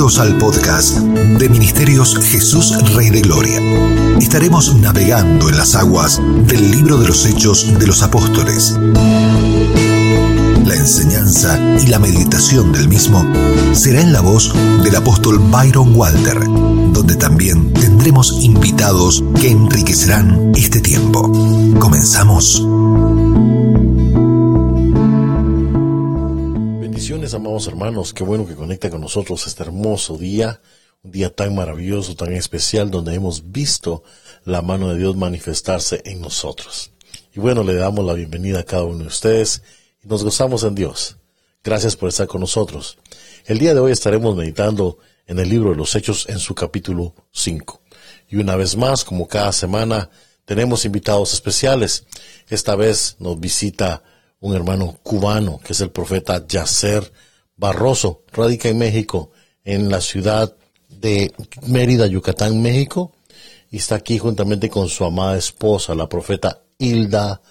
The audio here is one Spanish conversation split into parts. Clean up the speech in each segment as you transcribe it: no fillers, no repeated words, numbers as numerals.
Bienvenidos al podcast de Ministerios Jesús Rey de Gloria. Estaremos navegando en las aguas del Libro de los Hechos de los Apóstoles. La enseñanza y la meditación del mismo será en la voz del apóstol Byron Walter, donde también tendremos invitados que enriquecerán este tiempo. Comenzamos. Amados hermanos, qué bueno que conectan con nosotros este hermoso día, un día tan maravilloso, tan especial, donde hemos visto la mano de Dios manifestarse en nosotros. Y bueno, le damos la bienvenida a cada uno de ustedes y nos gozamos en Dios. Gracias por estar con nosotros. El día de hoy estaremos meditando en el libro de los Hechos en su capítulo 5. Y una vez más, como cada semana, tenemos invitados especiales. Esta vez nos visita un hermano cubano, que es el profeta Yasser Barroso, radica en México, en la ciudad de Merida, Yucatán, México, y está aquí juntamente con su amada esposa, la profeta Hilda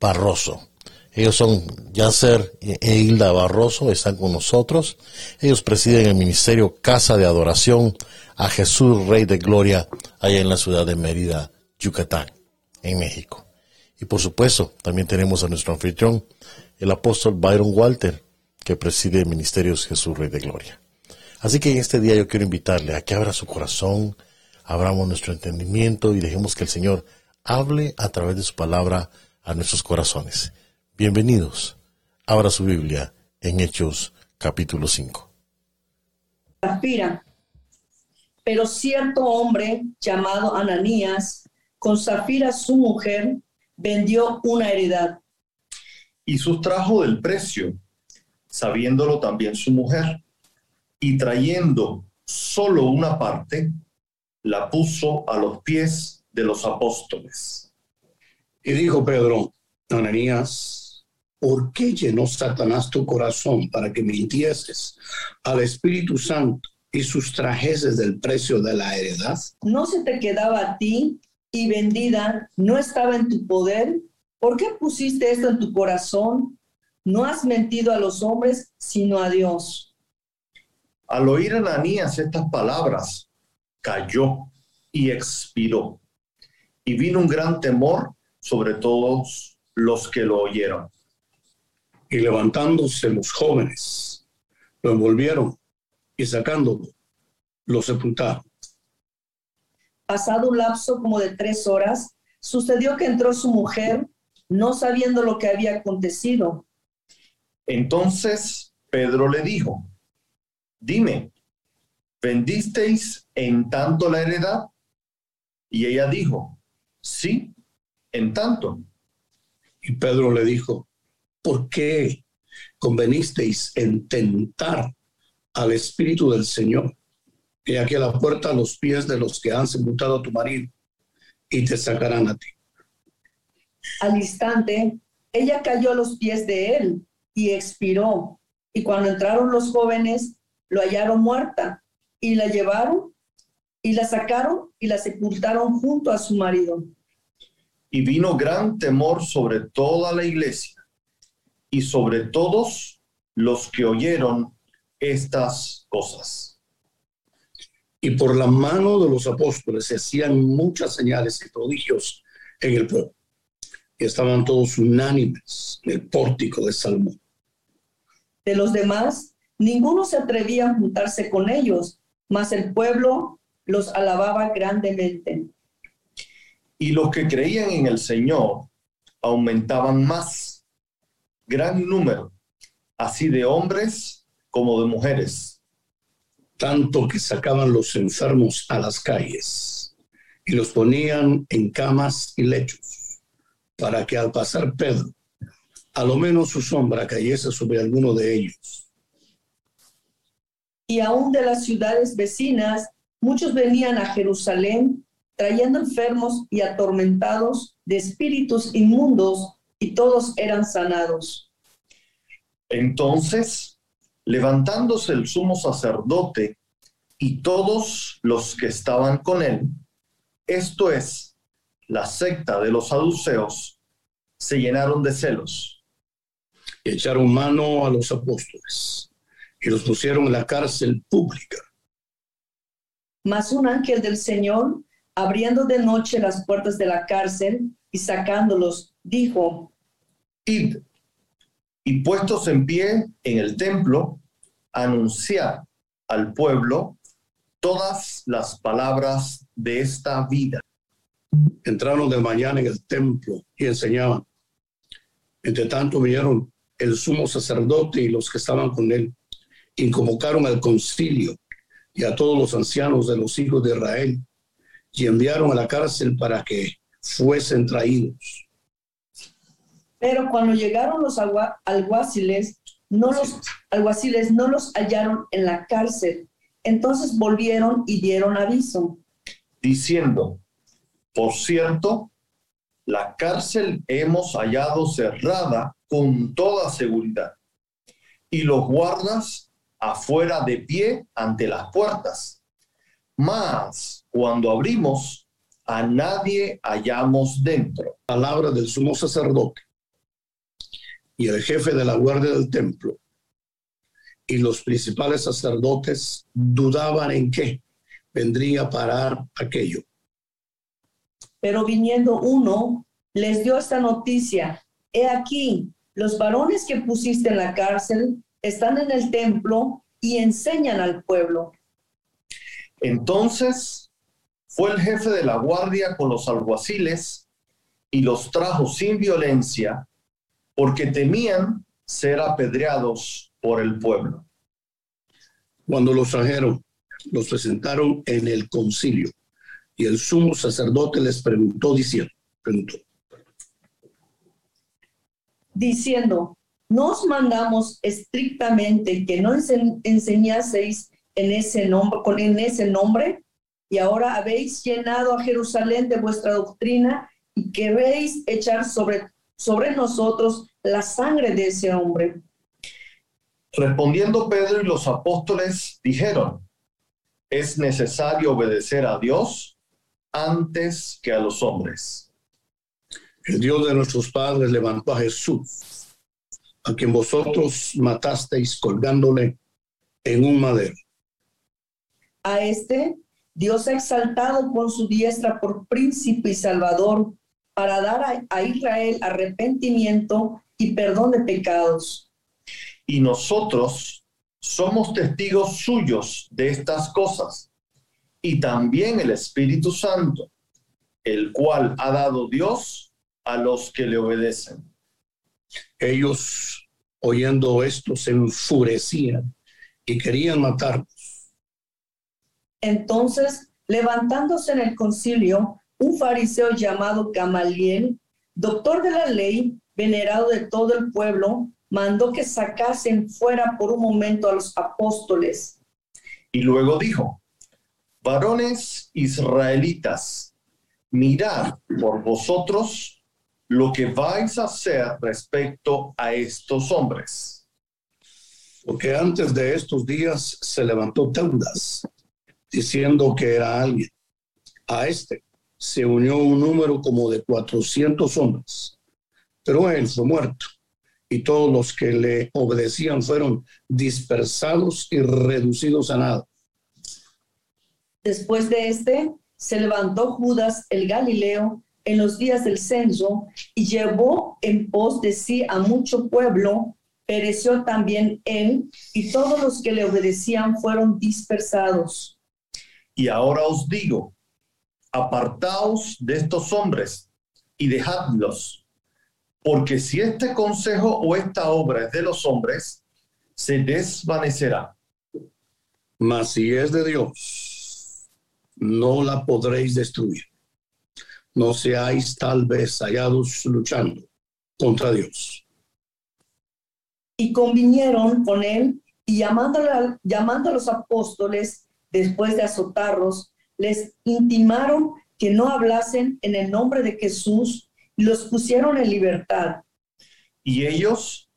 Barroso. Ellos son Yasser e Hilda Barroso, están con nosotros. Ellos presiden el ministerio Casa de Adoración a Jesús Rey de Gloria, allá en la ciudad de Merida, Yucatán, en México. Y por supuesto, también tenemos a nuestro anfitrión, el apóstol Byron Walter, que preside Ministerios Jesús Rey de Gloria. Así que en este día yo quiero invitarle a que abra su corazón, abramos nuestro entendimiento y dejemos que el Señor hable a través de su palabra a nuestros corazones. Bienvenidos. Abra su Biblia en Hechos capítulo 5. Safira. Pero cierto hombre llamado Ananías, con Safira su mujer, vendió una heredad. Y sustrajo del precio, sabiéndolo también su mujer, y trayendo solo una parte, la puso a los pies de los apóstoles. Y dijo Pedro, Ananías, ¿por qué llenó Satanás tu corazón para que mintieses al Espíritu Santo y sustrajeses del precio de la heredad? ¿No se te quedaba a ti? Y vendida no estaba en tu poder. ¿Por qué pusiste esto en tu corazón? No has mentido a los hombres, sino a Dios. Al oír Ananías estas palabras, cayó y expiró. Y vino un gran temor sobre todos los que lo oyeron. Y levantándose los jóvenes, lo envolvieron y sacándolo, lo sepultaron. Pasado un lapso como de 3 horas, sucedió que entró su mujer, no sabiendo lo que había acontecido. Entonces Pedro le dijo, dime, ¿vendisteis en tanto la heredad? Y ella dijo, sí, en tanto. Y Pedro le dijo, ¿por qué convenisteis en tentar al Espíritu del Señor? He aquí a la puerta a los pies de los que han sepultado a tu marido, y te sacarán a ti. Al instante, ella cayó a los pies de él, y expiró. Y cuando entraron los jóvenes, lo hallaron muerta, y la llevaron, y la sacaron, y la sepultaron junto a su marido. Y vino gran temor sobre toda la iglesia, y sobre todos los que oyeron estas cosas. Y por la mano de los apóstoles se hacían muchas señales y prodigios en el pueblo. Y estaban todos unánimes en el pórtico de Salomón. De los demás, ninguno se atrevía a juntarse con ellos, mas el pueblo los alababa grandemente. Y los que creían en el Señor aumentaban más, gran número, así de hombres como de mujeres. Tanto que sacaban los enfermos a las calles y los ponían en camas y lechos, para que al pasar Pedro, a lo menos su sombra cayese sobre alguno de ellos. Y aún de las ciudades vecinas, muchos venían a Jerusalén, trayendo enfermos y atormentados de espíritus inmundos, y todos eran sanados. Entonces, levantándose el sumo sacerdote y todos los que estaban con él, esto es, la secta de los saduceos, se llenaron de celos. Y echaron mano a los apóstoles y los pusieron en la cárcel pública. Mas un ángel del Señor, abriendo de noche las puertas de la cárcel y sacándolos, dijo: Id, y puestos en pie en el templo, anunciad al pueblo todas las palabras de esta vida. Entraron de mañana en el templo y enseñaban. Entre tanto vinieron el sumo sacerdote y los que estaban con él, y convocaron al concilio y a todos los ancianos de los hijos de Israel, y enviaron a la cárcel para que fuesen traídos. Pero cuando llegaron los alguaciles, no los hallaron en la cárcel. Entonces volvieron y dieron aviso, diciendo: Por cierto, la cárcel hemos hallado cerrada con toda seguridad, y los guardas afuera de pie ante las puertas. Mas cuando abrimos, a nadie hallamos dentro. Palabra del sumo sacerdote y el jefe de la guardia del templo y los principales sacerdotes dudaban en qué vendría a parar aquello. Pero viniendo uno, les dio esta noticia: He aquí, los varones que pusiste en la cárcel están en el templo y enseñan al pueblo. Entonces fue el jefe de la guardia con los alguaciles y los trajo sin violencia, porque temían ser apedreados por el pueblo. Cuando los trajeron, los presentaron en el concilio, y el sumo sacerdote les preguntó, diciendo: ¿No os mandamos estrictamente que no enseñaseis en ese nombre? Y ahora habéis llenado a Jerusalén de vuestra doctrina y queréis echar sobre nosotros la sangre de ese hombre. Respondiendo Pedro y los apóstoles dijeron: Es necesario obedecer a Dios antes que a los hombres. El Dios de nuestros padres levantó a Jesús, a quien vosotros matasteis colgándole en un madero. A este Dios ha exaltado con su diestra por príncipe y salvador, para dar a Israel arrepentimiento y perdón de pecados. Y nosotros somos testigos suyos de estas cosas, y también el Espíritu Santo, el cual ha dado Dios a los que le obedecen. Ellos, oyendo esto, se enfurecían y querían matarlos. Entonces, levantándose en el concilio, un fariseo llamado Gamaliel, doctor de la ley, venerado de todo el pueblo, mandó que sacasen fuera por un momento a los apóstoles. Y luego dijo: Varones israelitas, mirad por vosotros lo que vais a hacer respecto a estos hombres. Porque antes de estos días se levantó Teudas, diciendo que era alguien. A este se unió un número como de 400 hombres, pero él fue muerto, y todos los que le obedecían fueron dispersados y reducidos a nada. Después de este, se levantó Judas el Galileo en los días del censo y llevó en pos de sí a mucho pueblo. Pereció también él, y todos los que le obedecían fueron dispersados. Y ahora os digo: Apartaos de estos hombres y dejadlos, porque si este consejo o esta obra es de los hombres, se desvanecerá. Mas si es de Dios, no la podréis destruir. No seáis tal vez hallados luchando contra Dios. Y convinieron con él, y llamando a los apóstoles, después de azotarlos, les intimaron que no hablasen en el nombre de Jesús, y los pusieron en libertad. Y ellos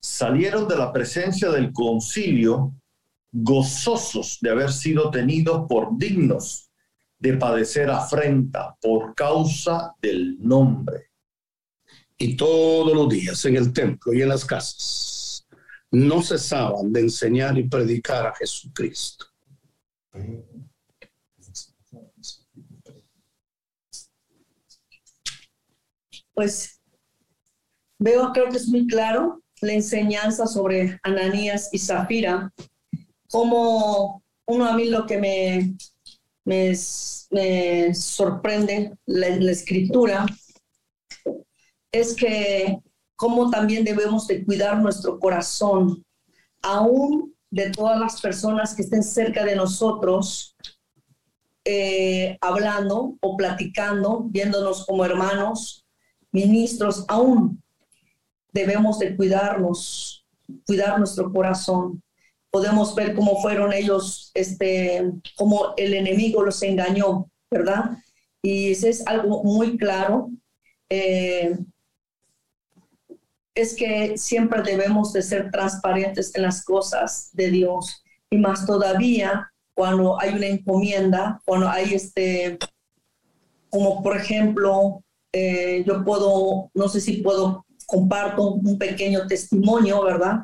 salieron de la presencia del concilio, gozosos de haber sido tenidos por dignos de padecer afrenta por causa del nombre. Y todos los días en el templo y en las casas no cesaban de enseñar y predicar a Jesucristo. Pues creo que es muy claro la enseñanza sobre Ananías y Safira. Como uno a mí lo que me sorprende la escritura es que como también debemos de cuidar nuestro corazón, aún de todas las personas que estén cerca de nosotros, hablando o platicando, viéndonos como hermanos, ministros, aún debemos de cuidarnos, cuidar nuestro corazón. Podemos ver cómo fueron ellos, cómo el enemigo los engañó, ¿verdad? Y eso es algo muy claro. Es que siempre debemos de ser transparentes en las cosas de Dios, y más todavía cuando hay una encomienda, cuando hay como por ejemplo, yo puedo, no sé si puedo, comparto un pequeño testimonio, ¿verdad?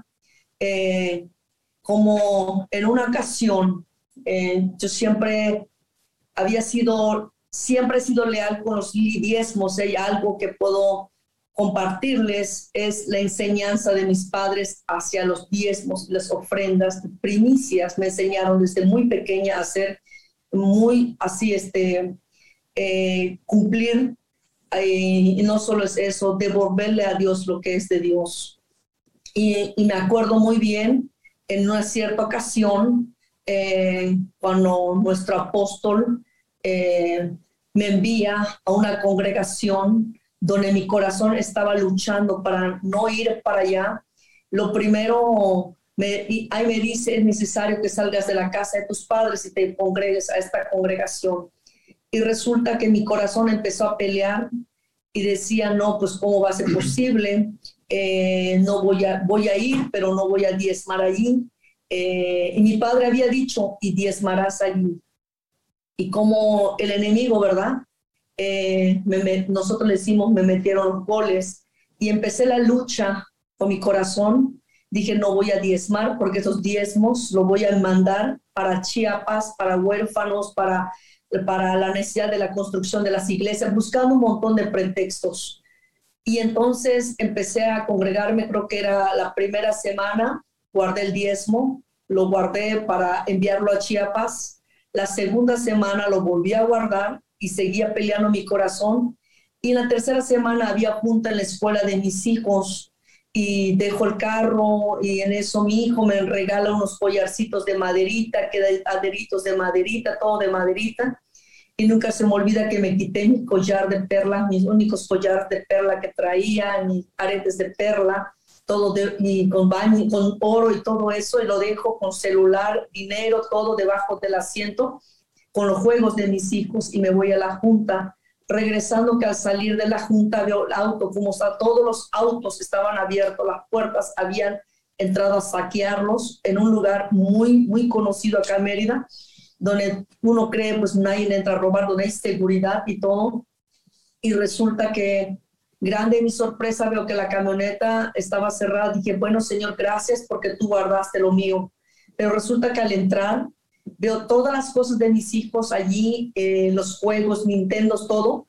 Como en una ocasión, yo siempre he sido leal con los diezmos. Hay algo que puedo compartirles, es la enseñanza de mis padres hacia los diezmos, las ofrendas, primicias. Me enseñaron desde muy pequeña a ser muy así, cumplir, y no solo es eso, devolverle a Dios lo que es de Dios. Y me acuerdo muy bien, en una cierta ocasión, cuando nuestro apóstol me envía a una congregación donde mi corazón estaba luchando para no ir para allá, lo primero ahí me dice, es necesario que salgas de la casa de tus padres y te congregues a esta congregación. Y resulta que mi corazón empezó a pelear y decía, no, pues ¿cómo va a ser posible? No voy a ir, pero no voy a diezmar allí. Y mi padre había dicho, y diezmarás allí. Y como el enemigo, ¿verdad? Nosotros le decimos, me metieron los goles, y empecé la lucha con mi corazón. Dije, no voy a diezmar, porque esos diezmos los voy a mandar para Chiapas, para huérfanos, para la necesidad de la construcción de las iglesias, buscando un montón de pretextos. Y entonces empecé a congregarme, creo que era la primera semana, guardé el diezmo, lo guardé para enviarlo a Chiapas. La segunda semana lo volví a guardar, y seguía peleando mi corazón. Y en la tercera semana había junta en la escuela de mis hijos, y dejo el carro, y en eso mi hijo me regala unos collarcitos de maderita, adheritos de maderita, todo de maderita, y nunca se me olvida que me quité mi collar de perla, mis únicos collares de perla que traía, mis aretes de perla, todo con oro y todo eso, y lo dejo con celular, dinero, todo debajo del asiento, con los juegos de mis hijos, y me voy a la junta. Regresando, que al salir de la junta veo el auto, como todos los autos estaban abiertos, las puertas, habían entrado a saquearlos en un lugar muy, muy conocido acá en Mérida, donde uno cree pues nadie entra a robar, donde hay seguridad y todo. Y resulta que, grande mi sorpresa, veo que la camioneta estaba cerrada. Dije, bueno, Señor, gracias porque tú guardaste lo mío. Pero resulta que al entrar, veo todas las cosas de mis hijos allí, los juegos, Nintendo, todo.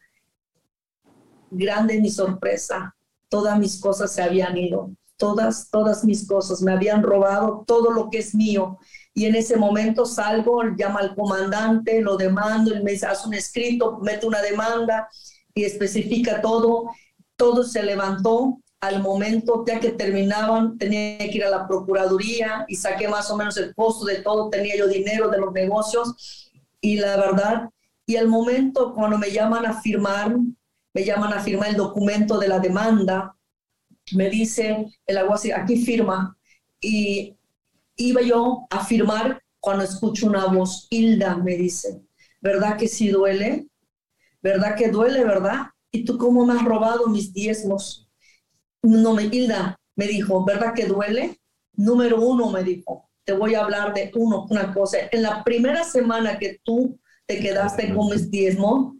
Grande mi sorpresa. Todas mis cosas se habían ido. Todas mis cosas. Me habían robado todo lo que es mío. Y en ese momento salgo, llamo al comandante, lo demando, él me dice, haz un escrito, mete una demanda y especifica todo. Todo se levantó. Al momento, ya que terminaban, tenía que ir a la procuraduría y saqué más o menos el costo de todo. Tenía yo dinero de los negocios y la verdad. Y al momento, cuando me llaman a firmar el documento de la demanda, me dice el alguacil, aquí firma. Y iba yo a firmar cuando escucho una voz, Hilda, me dice, ¿verdad que sí duele? ¿Verdad que duele, verdad? ¿Y tú cómo me has robado mis diezmos? No, Hilda, me dijo, ¿verdad que duele? Número uno, me dijo, te voy a hablar de una cosa. En la primera semana que tú te quedaste con mis diezmos,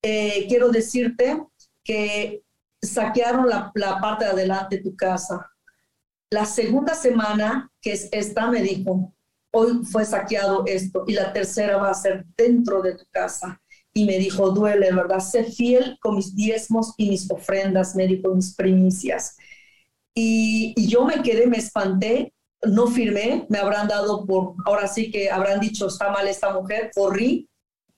quiero decirte que saquearon la parte de adelante de tu casa. La segunda semana, que es esta, me dijo, hoy fue saqueado esto, y la tercera va a ser dentro de tu casa. Y me dijo, duele, ¿verdad? Sé fiel con mis diezmos y mis ofrendas, me dijo, mis primicias. Y yo me quedé, me espanté, no firmé, me habrán dado por, ahora sí que habrán dicho, está mal esta mujer, corrí,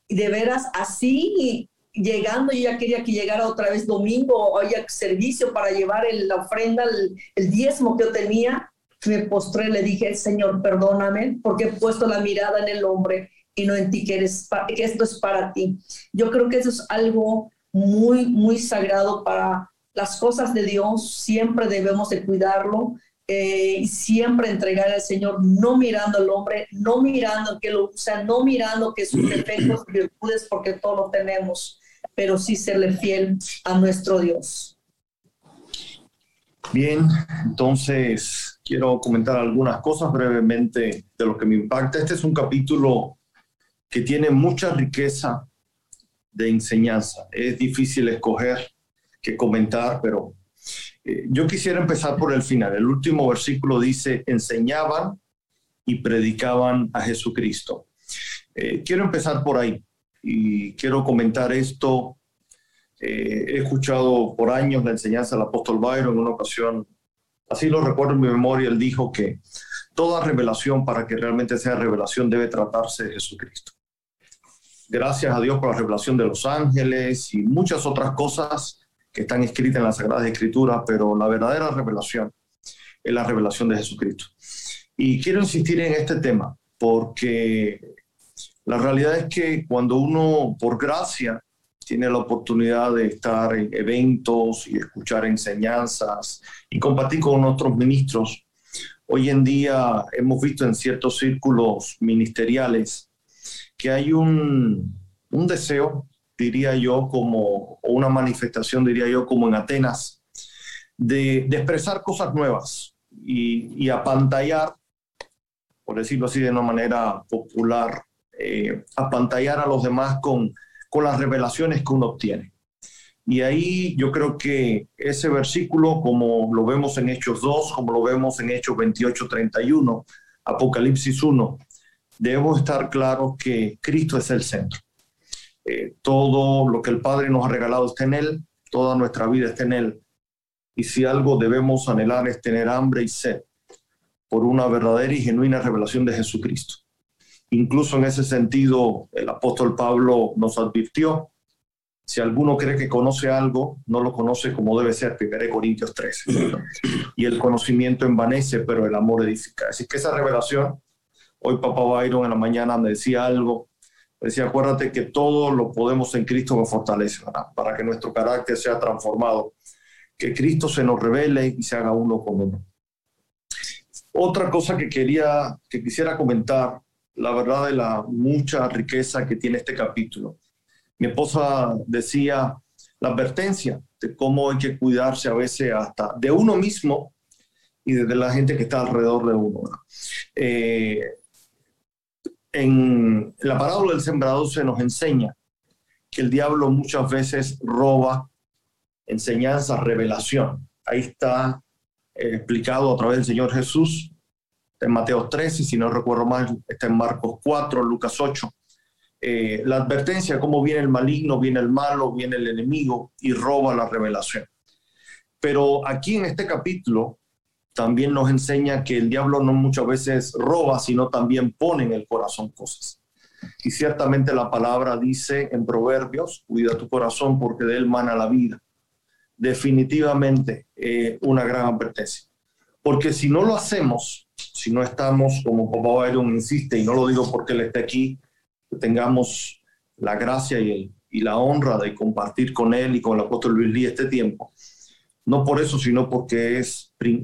y de veras así, llegando, yo ya quería que llegara otra vez domingo, había servicio para llevar la ofrenda, el diezmo que yo tenía, me postré, le dije, Señor, perdóname, porque he puesto la mirada en el hombre, y no en ti, que esto es para ti. Yo creo que eso es algo muy, muy sagrado para las cosas de Dios, siempre debemos de cuidarlo, y siempre entregar al Señor, no mirando al hombre, no mirando que lo usa, no mirando que sus defectos y virtudes, porque todo lo tenemos, pero sí serle fiel a nuestro Dios. Bien, entonces quiero comentar algunas cosas brevemente de lo que me impacta. Este es un capítulo que tiene mucha riqueza de enseñanza. Es difícil escoger qué comentar, pero yo quisiera empezar por el final. El último versículo dice, enseñaban y predicaban a Jesucristo. Quiero empezar por ahí y quiero comentar esto. He escuchado por años la enseñanza del apóstol Byron en una ocasión. Así lo recuerdo en mi memoria, él dijo que toda revelación, para que realmente sea revelación, debe tratarse de Jesucristo. Gracias a Dios por la revelación de los ángeles y muchas otras cosas que están escritas en las Sagradas Escrituras, pero la verdadera revelación es la revelación de Jesucristo. Y quiero insistir en este tema, porque la realidad es que cuando uno, por gracia, tiene la oportunidad de estar en eventos y escuchar enseñanzas y compartir con otros ministros. Hoy en día hemos visto en ciertos círculos ministeriales que hay un deseo, diría yo, como una manifestación, diría yo, como en Atenas, de expresar cosas nuevas y apantallar, por decirlo así de una manera popular, apantallar a los demás con las revelaciones que uno obtiene. Y ahí yo creo que ese versículo, como lo vemos en Hechos 2, como lo vemos en Hechos 28:31, Apocalipsis 1, debemos estar claros que Cristo es el centro. Todo lo que el Padre nos ha regalado está en Él, toda nuestra vida está en Él. Y si algo debemos anhelar es tener hambre y sed por una verdadera y genuina revelación de Jesucristo. Incluso en ese sentido, el apóstol Pablo nos advirtió, si alguno cree que conoce algo, no lo conoce como debe ser, 1 Corintios 13. Y el conocimiento envanece, pero el amor edifica. Así que esa revelación, hoy Papá Byron en la mañana me decía algo, me decía, acuérdate que todo lo podemos en Cristo que fortalece, ¿verdad? Para que nuestro carácter sea transformado, que Cristo se nos revele y se haga uno con uno. Otra cosa que quisiera comentar, la verdad de la mucha riqueza que tiene este capítulo. Mi esposa decía la advertencia de cómo hay que cuidarse a veces hasta de uno mismo y de la gente que está alrededor de uno. En la parábola del sembrador se nos enseña que el diablo muchas veces roba enseñanza, revelación. Ahí está explicado a través del Señor Jesús, en Mateo 13, si no recuerdo mal, está en Marcos 4, Lucas 8. La advertencia de cómo viene el maligno, viene el malo, viene el enemigo y roba la revelación. Pero aquí en este capítulo también nos enseña que el diablo no muchas veces roba, sino también pone en el corazón cosas. Y ciertamente la palabra dice en Proverbios, cuida tu corazón porque de él mana la vida. Definitivamente una gran advertencia. Porque si no lo hacemos, si no estamos, como Papá Byron insiste, y no lo digo porque él esté aquí, que tengamos la gracia y la honra de compartir con él y con el apóstol Luis Lee este tiempo. No por eso, sino porque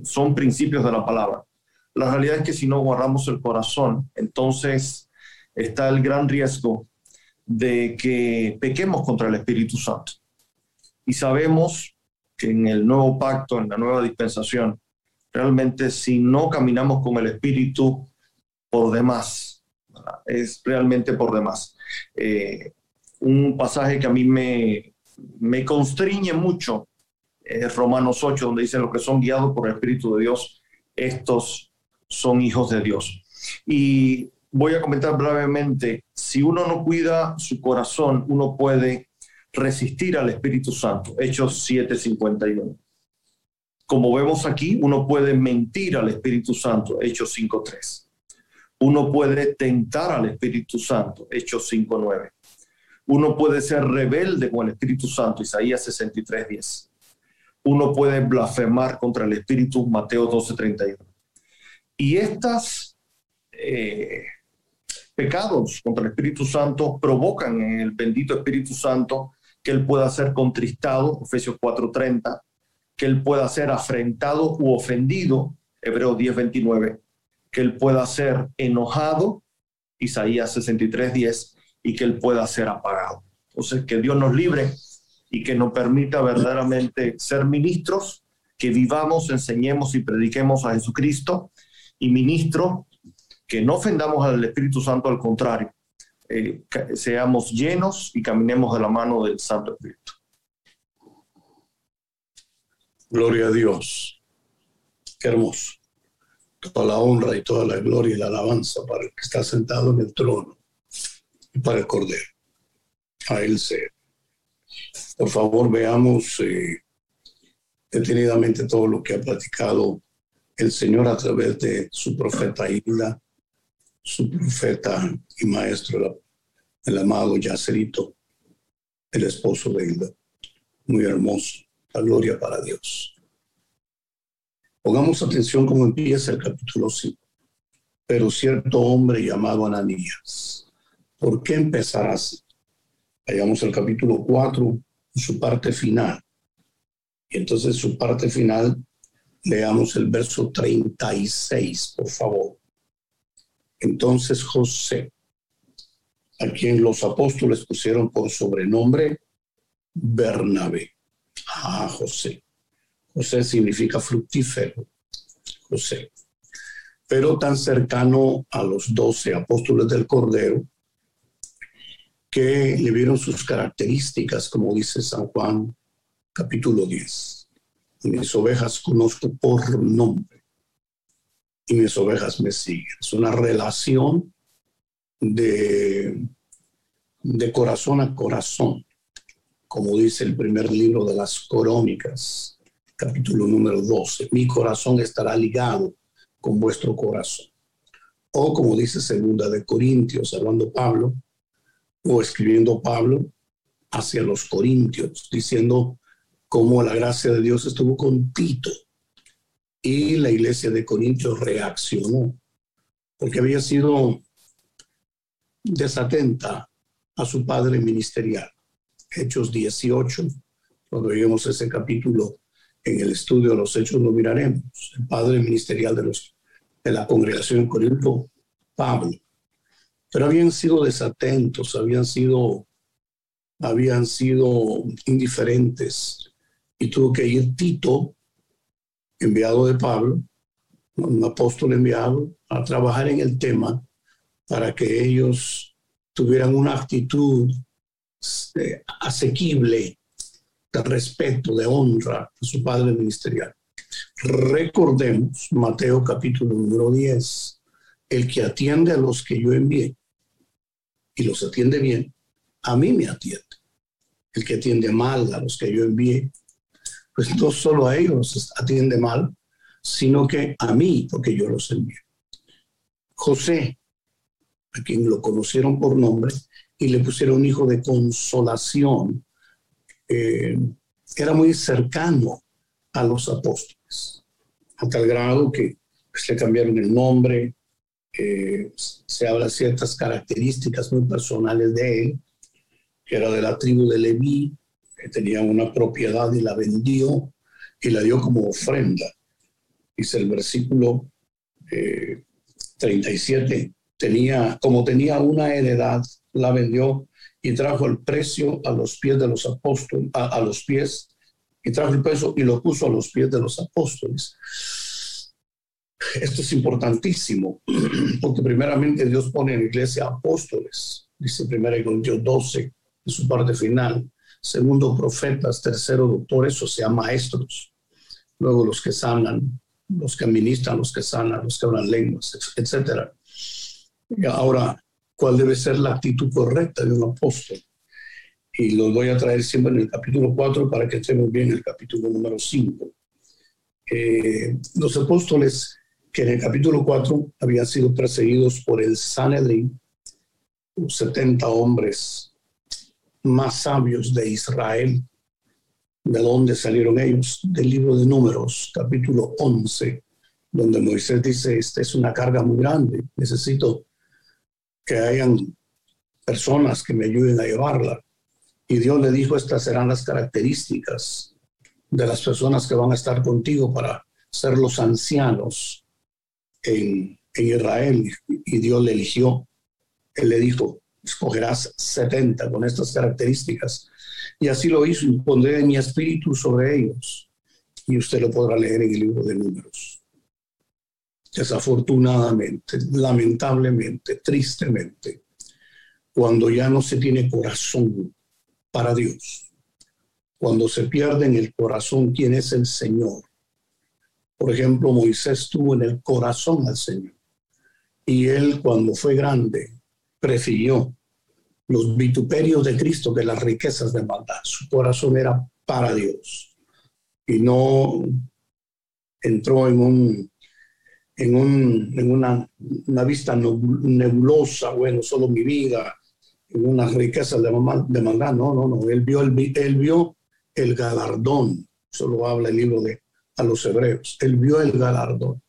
son principios de la palabra. La realidad es que si no guardamos el corazón, entonces está el gran riesgo de que pequemos contra el Espíritu Santo. Y sabemos que en el nuevo pacto, en la nueva dispensación, realmente, si no caminamos con el Espíritu, por demás, ¿verdad? Es realmente por demás. Un pasaje que a mí me constriñe mucho es Romanos 8, donde dice los que son guiados por el Espíritu de Dios, estos son hijos de Dios. Y voy a comentar brevemente, si uno no cuida su corazón, uno puede resistir al Espíritu Santo, Hechos 7:51. Como vemos aquí, uno puede mentir al Espíritu Santo, Hechos 5:3. Uno puede tentar al Espíritu Santo, Hechos 5:9. Uno puede ser rebelde con el Espíritu Santo, Isaías 63:10. Uno puede blasfemar contra el Espíritu, Mateo 12:31. Y estas pecados contra el Espíritu Santo provocan en el bendito Espíritu Santo que él pueda ser contristado, Efesios 4:30, que él pueda ser afrentado u ofendido, Hebreos 10:29, que él pueda ser enojado, Isaías 63:10, y que él pueda ser apagado. Entonces, que Dios nos libre y que nos permita verdaderamente ser ministros, que vivamos, enseñemos y prediquemos a Jesucristo, y ministros que no ofendamos al Espíritu Santo, al contrario, seamos llenos y caminemos de la mano del Santo Espíritu. Gloria a Dios. Qué hermoso. Toda la honra y toda la gloria y la alabanza para el que está sentado en el trono y para el Cordero. A él sea. Por favor, veamos detenidamente todo lo que ha platicado el Señor a través de su profeta Hilda, su profeta y maestro, el amado Yacerito, el esposo de Hilda. Muy hermoso. La gloria para Dios. Pongamos atención cómo empieza el capítulo 5. Pero cierto hombre llamado Ananías. ¿Por qué empezará así? Hallamos el capítulo 4, su parte final. Y entonces su parte final, leamos el verso 36, por favor. Entonces José, a quien los apóstoles pusieron por sobrenombre Bernabé. Ah, José. José significa fructífero. José. Pero tan cercano a los 12 apóstoles del Cordero, que le vieron sus características, como dice San Juan, capítulo 10. Mis ovejas conozco por nombre y mis ovejas me siguen. Es una relación de corazón a corazón, como dice el primer libro de las Crónicas, capítulo número 12. Mi corazón estará ligado con vuestro corazón. O como dice segunda de Corintios, hablando Pablo, o escribiendo Pablo hacia los corintios, diciendo cómo la gracia de Dios estuvo con Tito y la iglesia de Corintios reaccionó porque había sido desatenta a su padre ministerial. Hechos 18, cuando lleguemos a ese capítulo en el estudio de los Hechos lo miraremos. El padre ministerial de la congregación en Corinto, Pablo. Pero habían sido desatentos, habían sido indiferentes. Y tuvo que ir Tito, enviado de Pablo, un apóstol enviado, a trabajar en el tema para que ellos tuvieran una actitud asequible de respeto, de honra a su padre ministerial. Recordemos Mateo capítulo número 10, el que atiende a los que yo envié. Y los atiende bien, a mí me atiende. El que atiende mal a los que yo envié, pues no solo a ellos atiende mal, sino que a mí, porque yo los envié. José, a quien lo conocieron por nombre, y le pusieron hijo de consolación, era muy cercano a los apóstoles, a tal grado que pues, le cambiaron el nombre. Se habla de ciertas características muy personales de él, que era de la tribu de Leví, que tenía una propiedad y la vendió y la dio como ofrenda. Dice el versículo 37, como tenía una heredad, la vendió y trajo el precio a los pies de los apóstoles, a los pies, y trajo el peso y lo puso a los pies de los apóstoles. Esto es importantísimo, porque primeramente Dios pone en la iglesia apóstoles, dice 1 Corintios 12, en su parte final. Segundo, profetas. Tercero, doctores, o sea, maestros. Luego los que sanan. los que ministran, los que sanan, los que hablan lenguas, etc. Ahora, ¿cuál debe ser la actitud correcta de un apóstol? Y los voy a traer siempre en el capítulo 4 para que estemos bien en el capítulo número 5. Los apóstoles que en el capítulo 4 habían sido perseguidos por el Sanedrín, 70 hombres más sabios de Israel. ¿De dónde salieron ellos? Del libro de Números, capítulo 11, donde Moisés dice, esta es una carga muy grande, necesito que hayan personas que me ayuden a llevarla. Y Dios le dijo, estas serán las características de las personas que van a estar contigo para ser los ancianos en Israel. Y Dios le eligió. Él le dijo, escogerás 70 con estas características. Y así lo hizo, y pondré mi espíritu sobre ellos. Y usted lo podrá leer en el libro de Números. Desafortunadamente, lamentablemente, tristemente, cuando ya no se tiene corazón para Dios, cuando se pierde en el corazón quién es el Señor. Por ejemplo, Moisés tuvo en el corazón al Señor, y él, cuando fue grande, prefirió los vituperios de Cristo que las riquezas de maldad. Su corazón era para Dios y no entró en una vista nebulosa, bueno, solo mi vida, en unas riquezas de maldad. No. Él vio el galardón. Eso lo habla el libro de a los hebreos. Él vio el galardón,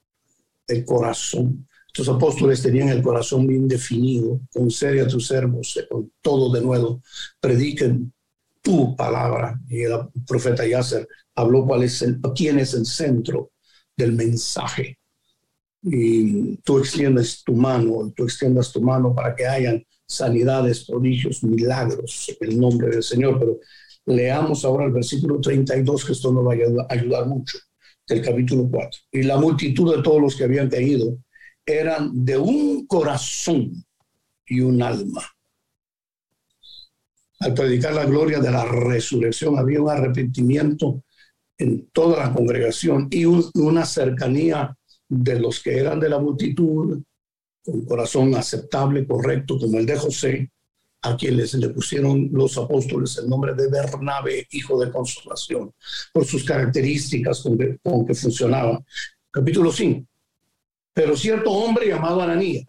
el corazón. Estos apóstoles tenían el corazón bien definido. Concede a tus siervos con todo de nuevo, prediquen tu palabra. Y el profeta Yasser habló quién es el centro del mensaje. Y tú extiendes tu mano, para que hayan sanidades, prodigios, milagros, en el nombre del Señor. Pero leamos ahora el versículo 32, que esto nos va a ayudar mucho, del capítulo 4. Y la multitud de todos los que habían caído eran de un corazón y un alma. Al predicar la gloria de la resurrección había un arrepentimiento en toda la congregación y una cercanía de los que eran de la multitud, con corazón aceptable, correcto, como el de José, a quien le pusieron los apóstoles el nombre de Bernabé, hijo de consolación, por sus características con que funcionaba. Capítulo 5. Pero cierto hombre llamado Ananías.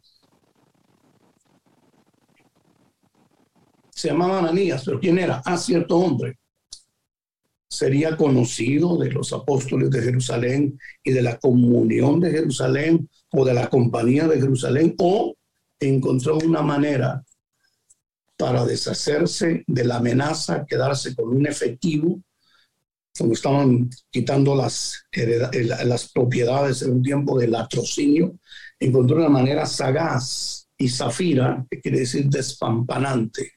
Se llamaba Ananías, pero ¿quién era? Cierto hombre. Sería conocido de los apóstoles de Jerusalén y de la comunión de Jerusalén o de la compañía de Jerusalén, o encontró una manera para deshacerse de la amenaza, quedarse con un efectivo, como estaban quitando las propiedades en un tiempo de latrocinio. Encontró una manera sagaz, y Safira, que quiere decir despampanante,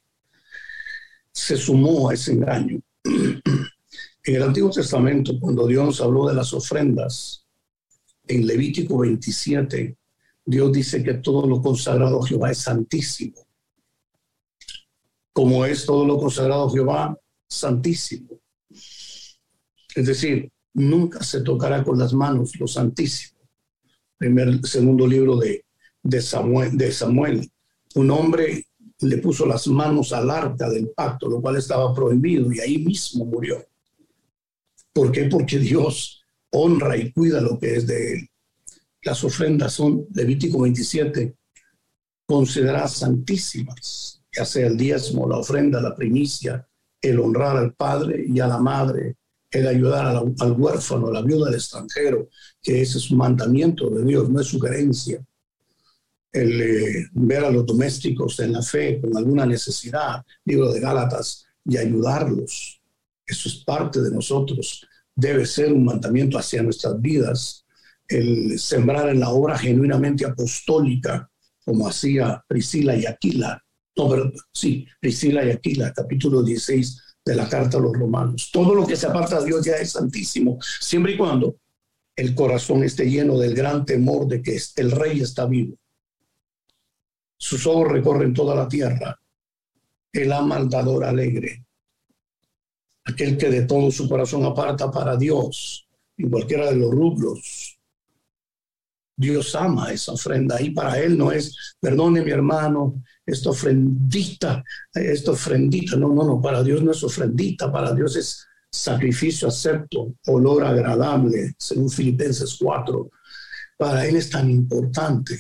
se sumó a ese engaño. En el Antiguo Testamento, cuando Dios nos habló de las ofrendas, en Levítico 27, Dios dice que todo lo consagrado a Jehová es santísimo. Como es todo lo consagrado a Jehová, santísimo. Es decir, nunca se tocará con las manos lo santísimo. Segundo libro de Samuel. Un hombre le puso las manos al arca del pacto, lo cual estaba prohibido, y ahí mismo murió. ¿Por qué? Porque Dios honra y cuida lo que es de él. Las ofrendas son, Levítico 27, consideradas santísimas, ya sea el diezmo, la ofrenda, la primicia, el honrar al padre y a la madre, el ayudar al huérfano, a la viuda, al extranjero, que ese es un mandamiento de Dios, no es sugerencia. El ver a los domésticos en la fe con alguna necesidad, libro de Gálatas, y ayudarlos. Eso es parte de nosotros, debe ser un mandamiento hacia nuestras vidas, el sembrar en la obra genuinamente apostólica, como hacía Priscila y Aquila, capítulo 16 de la Carta a los Romanos. Todo lo que se aparta de Dios ya es santísimo, siempre y cuando el corazón esté lleno del gran temor de que el Rey está vivo. Sus ojos recorren toda la tierra. Él ama al dador alegre. Aquel que de todo su corazón aparta para Dios, en cualquiera de los rubros, Dios ama esa ofrenda y para él no es, perdone mi hermano, esta ofrendita, no, para Dios no es ofrendita, para Dios es sacrificio acepto, olor agradable, según Filipenses 4. Para él es tan importante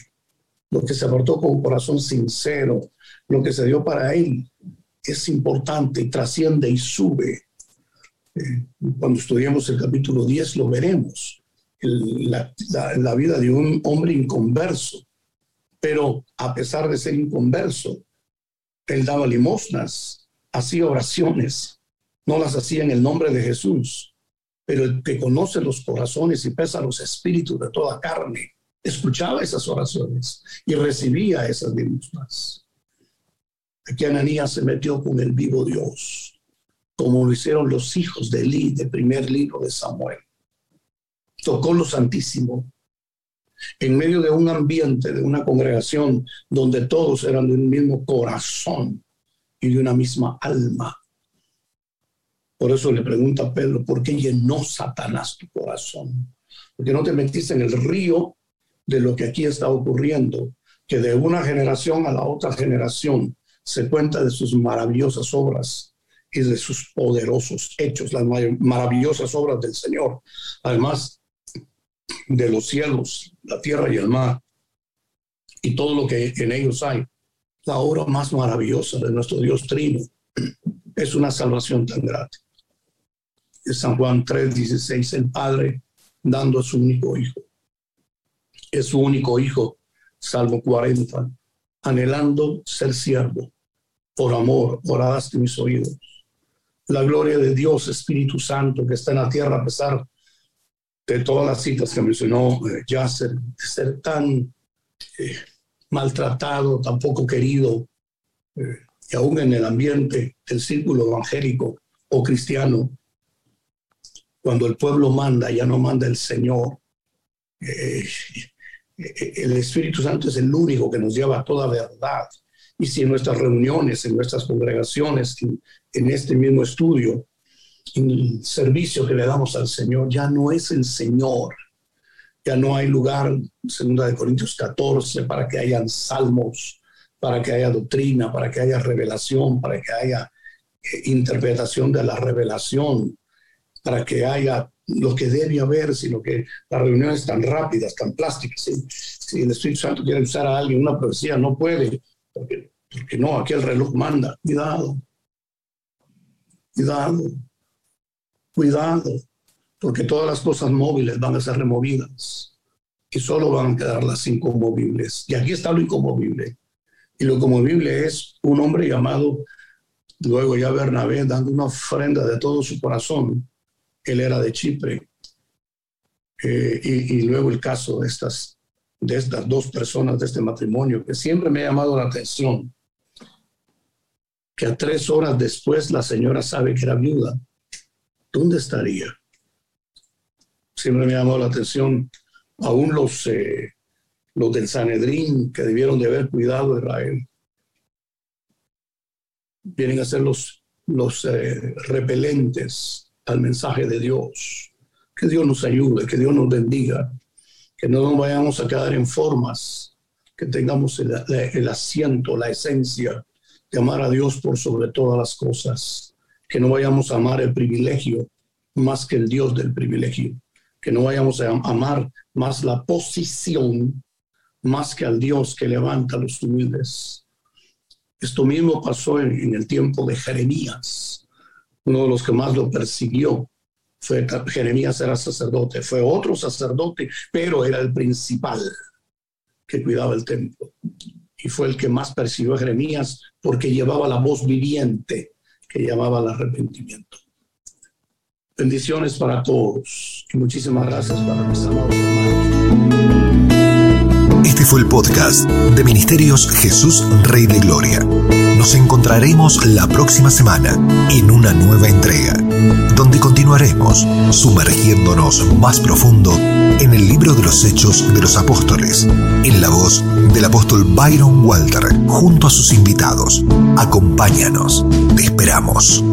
lo que se aportó con corazón sincero, lo que se dio para él es importante y trasciende y sube. Cuando estudiemos el capítulo 10 lo veremos, la vida de un hombre inconverso, pero a pesar de ser inconverso, él daba limosnas, hacía oraciones, no las hacía en el nombre de Jesús, pero el que conoce los corazones y pesa los espíritus de toda carne, escuchaba esas oraciones y recibía esas limosnas. Aquí Ananías se metió con el vivo Dios, como lo hicieron los hijos de Elí, del primer libro de Samuel. Tocó lo santísimo en medio de un ambiente, de una congregación donde todos eran de un mismo corazón y de una misma alma. Por eso le pregunta a Pedro, ¿por qué llenó Satanás tu corazón? Porque no te metiste en el río de lo que aquí está ocurriendo, que de una generación a la otra generación se cuenta de sus maravillosas obras y de sus poderosos hechos, las maravillosas obras del Señor, además de los cielos, la tierra y el mar, y todo lo que en ellos hay. La obra más maravillosa de nuestro Dios trino es una salvación tan grande. En San Juan 3:16, el Padre dando a su único hijo. Es su único hijo, salvo 40, anhelando ser siervo. Por amor, oraste mis oídos. La gloria de Dios, Espíritu Santo, que está en la tierra, a pesar de todas las citas que mencionó Yasser, de ser tan maltratado, tan poco querido, y aún en el ambiente del círculo evangélico o cristiano, cuando el pueblo manda, ya no manda el Señor. El Espíritu Santo es el único que nos lleva a toda verdad. Y si en nuestras reuniones, en nuestras congregaciones, en este mismo estudio, en el servicio que le damos al Señor, ya no es el Señor, ya no hay lugar, segunda de Corintios 14, para que hayan salmos, para que haya doctrina, para que haya revelación, para que haya interpretación de la revelación, para que haya lo que debe haber, sino que las reuniones tan rápidas, tan plásticas. Si el Espíritu Santo quiere usar a alguien una profecía, no puede. Porque no, aquí el reloj manda. Cuidado, porque todas las cosas móviles van a ser removidas y solo van a quedar las inconmovibles. Y aquí está lo inconmovible. Y lo conmovible es un hombre llamado, luego ya Bernabé, dando una ofrenda de todo su corazón. Él era de Chipre. Y luego el caso de estas dos personas, de este matrimonio, que siempre me ha llamado la atención, que a 3 horas después la señora sabe que era viuda. ¿Dónde estaría? Siempre me ha llamado la atención, aún los del Sanedrín, que debieron de haber cuidado a Israel, vienen a ser los repelentes al mensaje de Dios. Que Dios nos ayude, que Dios nos bendiga, que no nos vayamos a quedar en formas, que tengamos el asiento, la esencia de amar a Dios por sobre todas las cosas, que no vayamos a amar el privilegio más que el Dios del privilegio, que no vayamos a amar más la posición más que al Dios que levanta a los humildes. Esto mismo pasó en el tiempo de Jeremías. Uno de los que más lo persiguió, Jeremías era sacerdote, fue otro sacerdote, pero era el principal que cuidaba el templo. Y fue el que más persiguió a Jeremías porque llevaba la voz viviente que llamaba al arrepentimiento. Bendiciones para todos y muchísimas gracias para mis amados hermanos. Este fue el podcast de Ministerios Jesús Rey de Gloria. Nos encontraremos la próxima semana en una nueva entrega, donde continuaremos sumergiéndonos más profundo en el Libro de los Hechos de los Apóstoles, en la voz del apóstol Byron Walter, junto a sus invitados. Acompáñanos, te esperamos.